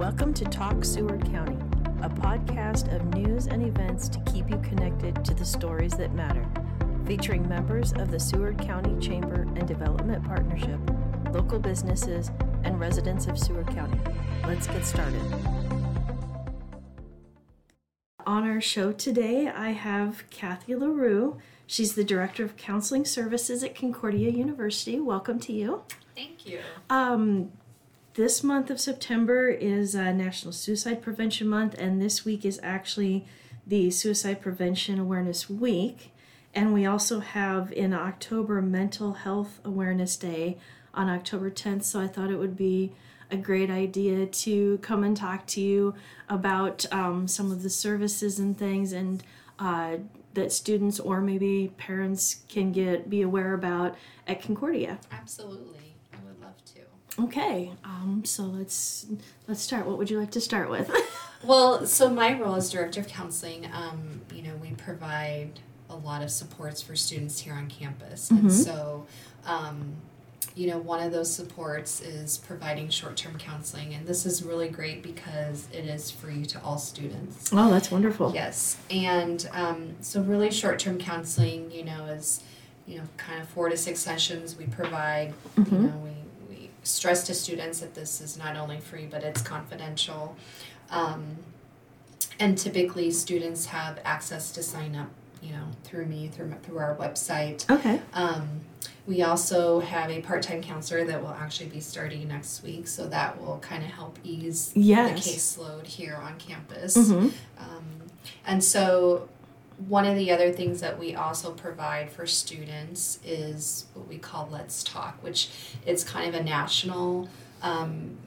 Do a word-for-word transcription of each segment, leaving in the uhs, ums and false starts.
Welcome to Talk Seward County, a podcast of news and events to keep you connected to the stories that matter, featuring members of the Seward County Chamber and Development Partnership, local businesses, and residents of Seward County. Let's get started. On our show today, I have Kathy L'Heureux. She's the Director of Counseling Services at Concordia University. Welcome to you. Thank you. Um, This month of September is uh, National Suicide Prevention Month, and this week is actually the Suicide Prevention Awareness Week. And we also have in October Mental Health Awareness Day on October tenth, so I thought it would be a great idea to come and talk to you about um, some of the services and things and uh, that students or maybe parents can get be aware about at Concordia. Absolutely. Okay, um, so let's let's start. What would you like to start with? Well, so my role as Director of Counseling, um, you know, we provide a lot of supports for students here on campus. Mm-hmm. And so, um, you know, one of those supports is providing short-term counseling. And this is really great because it is free to all students. Oh, that's wonderful. Yes, and um, so really short-term counseling, you know, is, you know, kind of four to six sessions we provide, mm-hmm. you know, we stress to students that this is not only free, but it's confidential. Um, and typically students have access to sign up, you know, through me, through through our website. Okay. Um, we also have a part-time counselor that will actually be starting next week, so that will kind of help ease yes. the caseload here on campus. Mm-hmm. Um, and so one of the other things that we also provide for students is what we call Let's Talk, which is kind of a national um,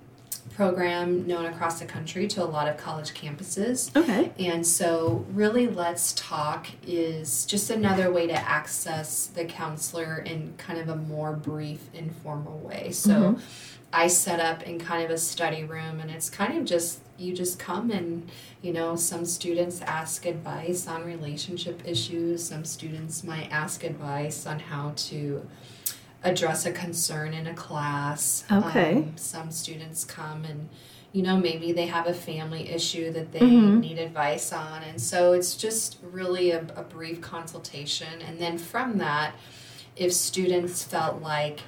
program known across the country to a lot of college campuses. Okay. And so really Let's Talk is just another way to access the counselor in kind of a more brief, informal way. So mm-hmm. I set up in kind of a study room, and it's kind of just, you just come and, you know, some students ask advice on relationship issues. Some students might ask advice on how to address a concern in a class. Okay. Um, some students come and, you know, maybe they have a family issue that they mm-hmm. need advice on. And so it's just really a, a brief consultation. And then from that, if students felt like,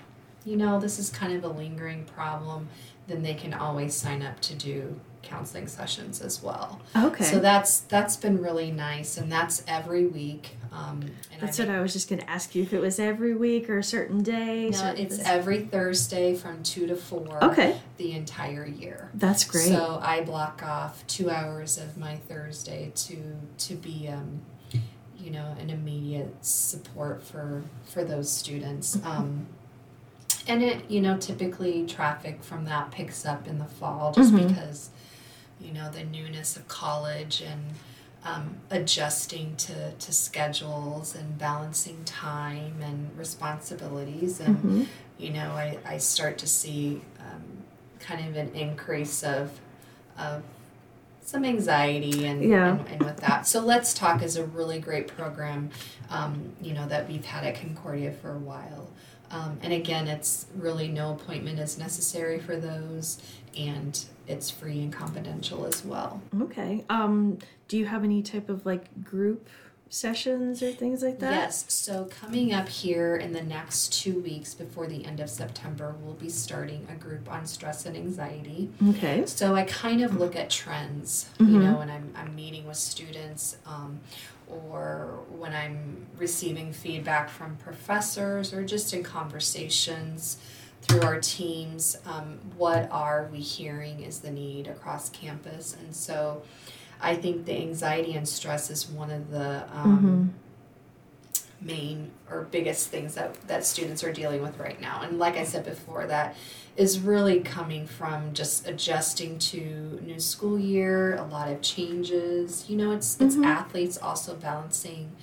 you know, this is kind of a lingering problem, then they can always sign up to do counseling sessions as well. Okay. So that's that's been really nice, and that's every week. Um, and that's I, what I was just going to ask you, if it was every week or a certain day. No, it's every Thursday from two to four okay. the entire year. That's great. So I block off two hours of my Thursday to, to be, um, you know, an immediate support for, for those students. Mm-hmm. Um And it, you know, typically traffic from that picks up in the fall just mm-hmm. because, you know, the newness of college and um, adjusting to, to schedules and balancing time and responsibilities. And, mm-hmm. you know, I, I start to see um, kind of an increase of of some anxiety and, yeah. and, and with that. So Let's Talk is a really great program, um, you know, that we've had at Concordia for a while. Um, and again, it's really no appointment is necessary for those, and it's free and confidential as well. Okay. Um, do you have any type of like group sessions or things like that? Yes. So coming up here in the next two weeks before the end of September, we'll be starting a group on stress and anxiety. Okay. So I kind of look at trends, mm-hmm. you know, and I'm, I'm meeting with students, um, or when I'm receiving feedback from professors or just in conversations through our teams, um, what are we hearing is the need across campus. And so I think the anxiety and stress is one of the um, mm-hmm. main or biggest things that, that students are dealing with right now. And like I said before, that is really coming from just adjusting to new school year, a lot of changes. You know, it's it's mm-hmm. athletes also balancing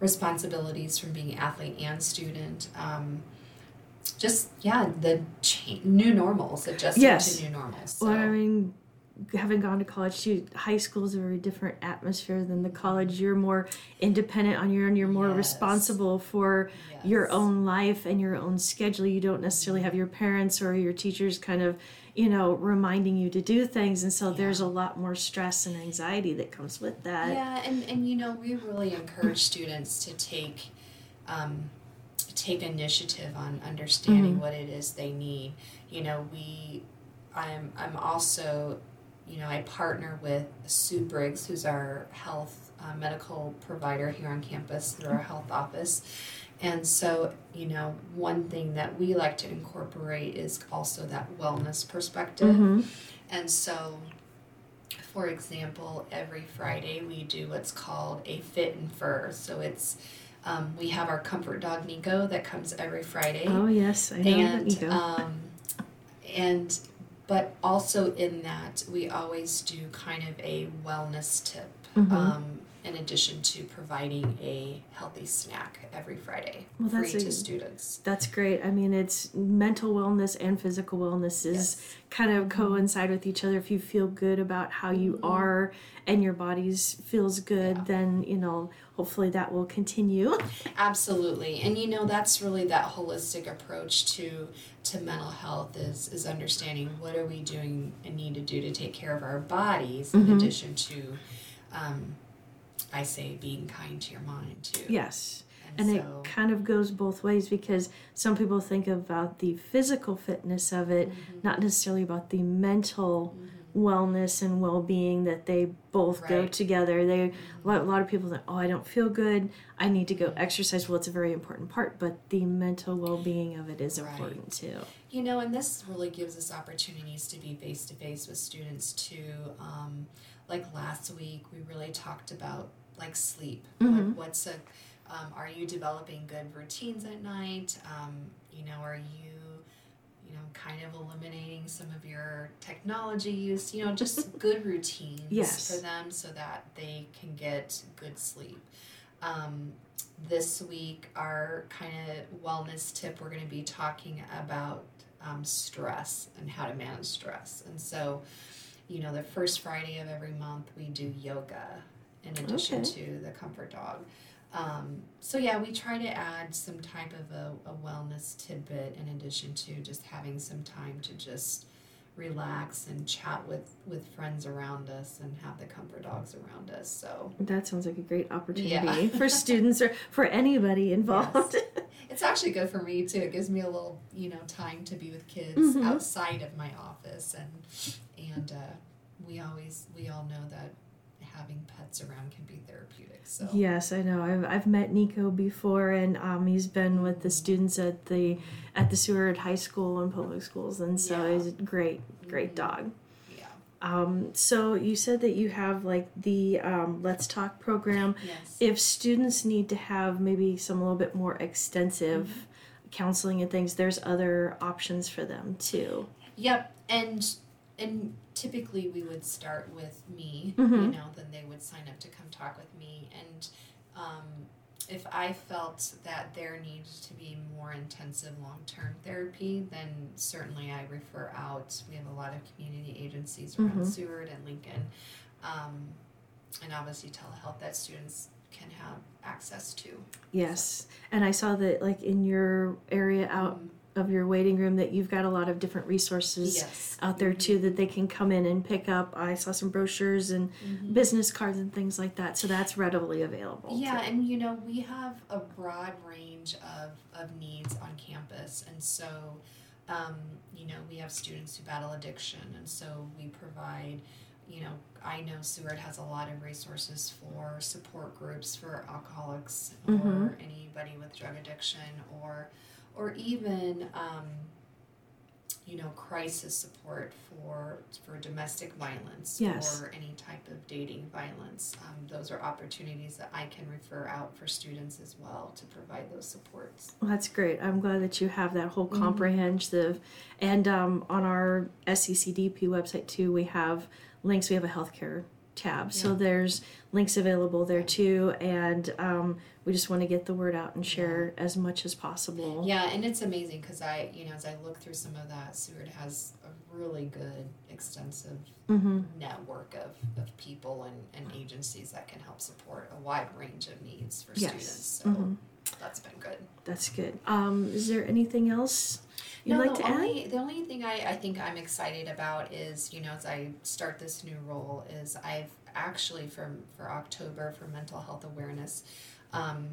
responsibilities from being athlete and student. Um, just, yeah, the cha- new normals, adjusting yes. to new normals. So. Well, I mean, having gone to college too, high school is a very different atmosphere than the college. You're more independent on your own. You're more yes. responsible for yes. your own life and your own schedule. You don't necessarily have your parents or your teachers kind of, you know, reminding you to do things. And so yeah. there's a lot more stress and anxiety that comes with that. Yeah, and, and you know, we really encourage students to take um, take initiative on understanding mm-hmm. what it is they need. You know, we, I'm, I'm also, you know, I partner with Sue Briggs, who's our health uh, medical provider here on campus through our health office. And so, you know, one thing that we like to incorporate is also that wellness perspective. Mm-hmm. And so, for example, every Friday we do what's called a fit and fur. So it's, um, we have our comfort dog, Nico, that comes every Friday. Oh, yes, I know and, that Nico. um, and, but also in that, we always do kind of a wellness tip. Mm-hmm. Um, in addition to providing a healthy snack every Friday well, free a, to students. That's great. I mean, it's mental wellness and physical wellness is yes. kind of mm-hmm. coincide with each other. If you feel good about how you mm-hmm. are and your body's feels good, yeah. then, you know, hopefully that will continue. Absolutely. And, you know, that's really that holistic approach to to mental health is, is understanding what are we doing and need to do to take care of our bodies mm-hmm. in addition to, um, I say being kind to your mind, too. Yes, and, and so, it kind of goes both ways because some people think about the physical fitness of it, mm-hmm. not necessarily about the mental mm-hmm. wellness and well-being that they both right. go together. They mm-hmm. a lot of people think, oh, I don't feel good, I need to go exercise. Well, it's a very important part, but the mental well-being of it is right. important, too. You know, and this really gives us opportunities to be face-to-face with students, too. Um, like last week, we really talked about like sleep. Mm-hmm. Like what's a, um, are you developing good routines at night? Um, you know, are you, you know, kind of eliminating some of your technology use? You know, just good routines yes. for them so that they can get good sleep. Um, this week, our kind of wellness tip, we're going to be talking about um, stress and how to manage stress, and so. You know, the first Friday of every month, we do yoga in addition okay. to the comfort dog. Um, so, yeah, we try to add some type of a, a wellness tidbit in addition to just having some time to just relax and chat with, with friends around us and have the comfort dogs around us. So that sounds like a great opportunity yeah. for students or for anybody involved. Yes. It's actually good for me, too. It gives me a little, you know, time to be with kids mm-hmm. outside of my office. And and uh, we always, we all know that having pets around can be therapeutic. So yes, I know. I've I've met Nico before, and um, he's been with the students at the at the Seward High School and public schools, and so yeah. he's a great, great dog. Yeah. Um. So you said that you have like the um, Let's Talk program. Yes. If students need to have maybe some a little bit more extensive mm-hmm. counseling and things, there's other options for them too. Yep, and. And typically we would start with me, mm-hmm. you know, then they would sign up to come talk with me. And um, if I felt that there needs to be more intensive long-term therapy, then certainly I refer out. We have a lot of community agencies around mm-hmm. Seward and Lincoln, um, and obviously telehealth that students can have access to. Yes, so. And I saw that, like, in your area out mm-hmm. of your waiting room that you've got a lot of different resources yes. out there mm-hmm. too that they can come in and pick up. I saw some brochures and mm-hmm. business cards and things like that, so that's readily available. Yeah, too. And you know, we have a broad range of, of needs on campus, and so um, you know, we have students who battle addiction, and so we provide, you know, I know Seward has a lot of resources for support groups for alcoholics mm-hmm. or anybody with drug addiction or Or even, um, you know, crisis support for for domestic violence yes. or any type of dating violence. Um, those are opportunities that I can refer out for students as well to provide those supports. Well, that's great. I'm glad that you have that whole comprehensive. Mm-hmm. And um, on our S C C D P website, too, we have links. We have a healthcare tab. Yeah. So there's links available there too, and um, we just want to get the word out and share yeah. as much as possible. Yeah, and it's amazing because I, you know, as I look through some of that, Seward has a really good, extensive mm-hmm. network of, of people and, and agencies that can help support a wide range of needs for yes. students. So mm-hmm. that's been good. That's good. Um, is there anything else? you'd no, like to only, add? The only thing I, I think I'm excited about is, you know, as I start this new role, is I've actually, for, for October, for mental health awareness, um,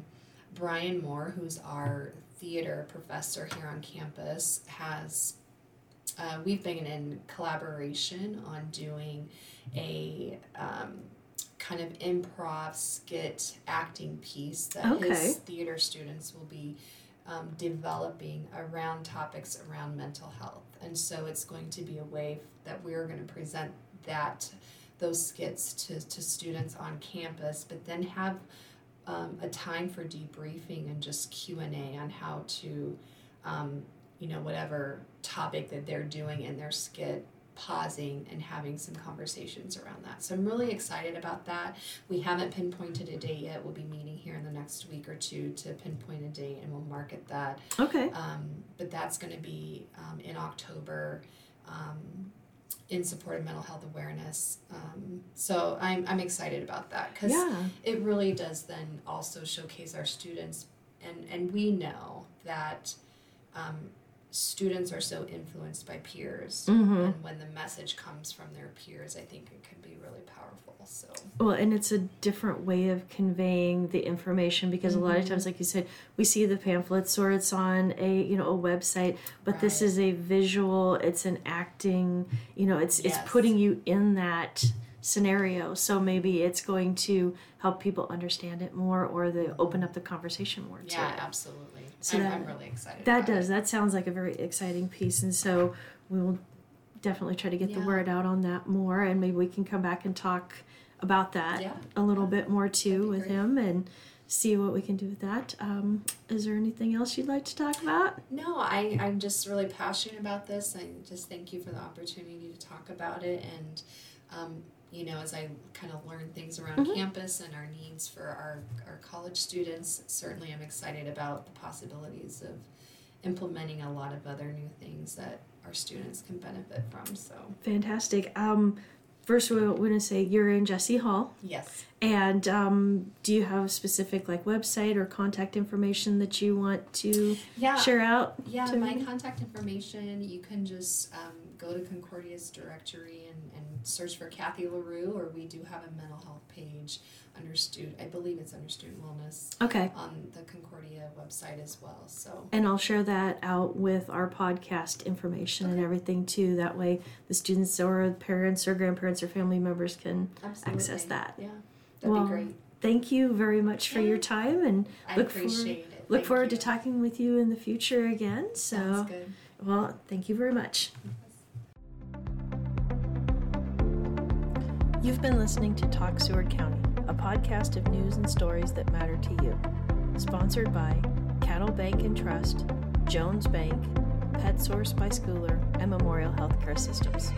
Brian Moore, who's our theater professor here on campus, has... Uh, we've been in collaboration on doing a um, kind of improv skit acting piece that okay. his theater students will be um, developing around topics around mental health. And so it's going to be a way that we're going to present that those skits to, to students on campus, but then have um, a time for debriefing and just Q and A on how to... Um, you know, whatever topic that they're doing in their skit, pausing and having some conversations around that. So I'm really excited about that. We haven't pinpointed a day yet. We'll be meeting here in the next week or two to pinpoint a date, and we'll market that. Okay. Um, but that's going to be um, in October um, in support of mental health awareness. Um, so I'm, I'm excited about that because yeah. it really does then also showcase our students. And, and we know that... Um, students are so influenced by peers, mm-hmm. and when the message comes from their peers, I think it can be really powerful. So well, and it's a different way of conveying the information because mm-hmm. a lot of times, like you said, we see the pamphlets or it's on a you know a website, but right. this is a visual. It's an acting. You know, it's yes. it's putting you in that scenario. So maybe it's going to help people understand it more, or they open up the conversation more. Yeah, to it. Absolutely. So that, I'm really excited. That does. It. That sounds like a very exciting piece. And so we will definitely try to get yeah. the word out on that more. And maybe we can come back and talk about that yeah. a little yeah. bit more too with great. him and see what we can do with that. Um, is there anything else you'd like to talk about? No, I, I'm just really passionate about this. I just thank you for the opportunity to talk about it. And, um, you know, as I kind of learn things around mm-hmm. campus and our needs for our our college students, certainly I'm excited about the possibilities of implementing a lot of other new things that our students can benefit from. So fantastic. Um, first, we want to say you're in Jesse Hall. Yes. And um, do you have a specific like website or contact information that you want to yeah. share out? Yeah, to my me? contact information, you can just um, go to Concordia's directory and, and search for Kathy L'Heureux, or we do have a mental health page under student, I believe it's under student wellness okay. on the Concordia website as well. So, and I'll share that out with our podcast information okay. and everything too. That way the students or parents or grandparents or family members can Absolutely. access that. Yeah. That'd well, be great. Thank you very much for yeah. your time, and I look appreciate forward, it. Look forward you. to talking with you in the future again. So, Sounds good. Well, thank you very much. You've been listening to Talk Seward County, a podcast of news and stories that matter to you. Sponsored by Cattle Bank and Trust, Jones Bank, Pet Source by Schooler, and Memorial Healthcare Systems.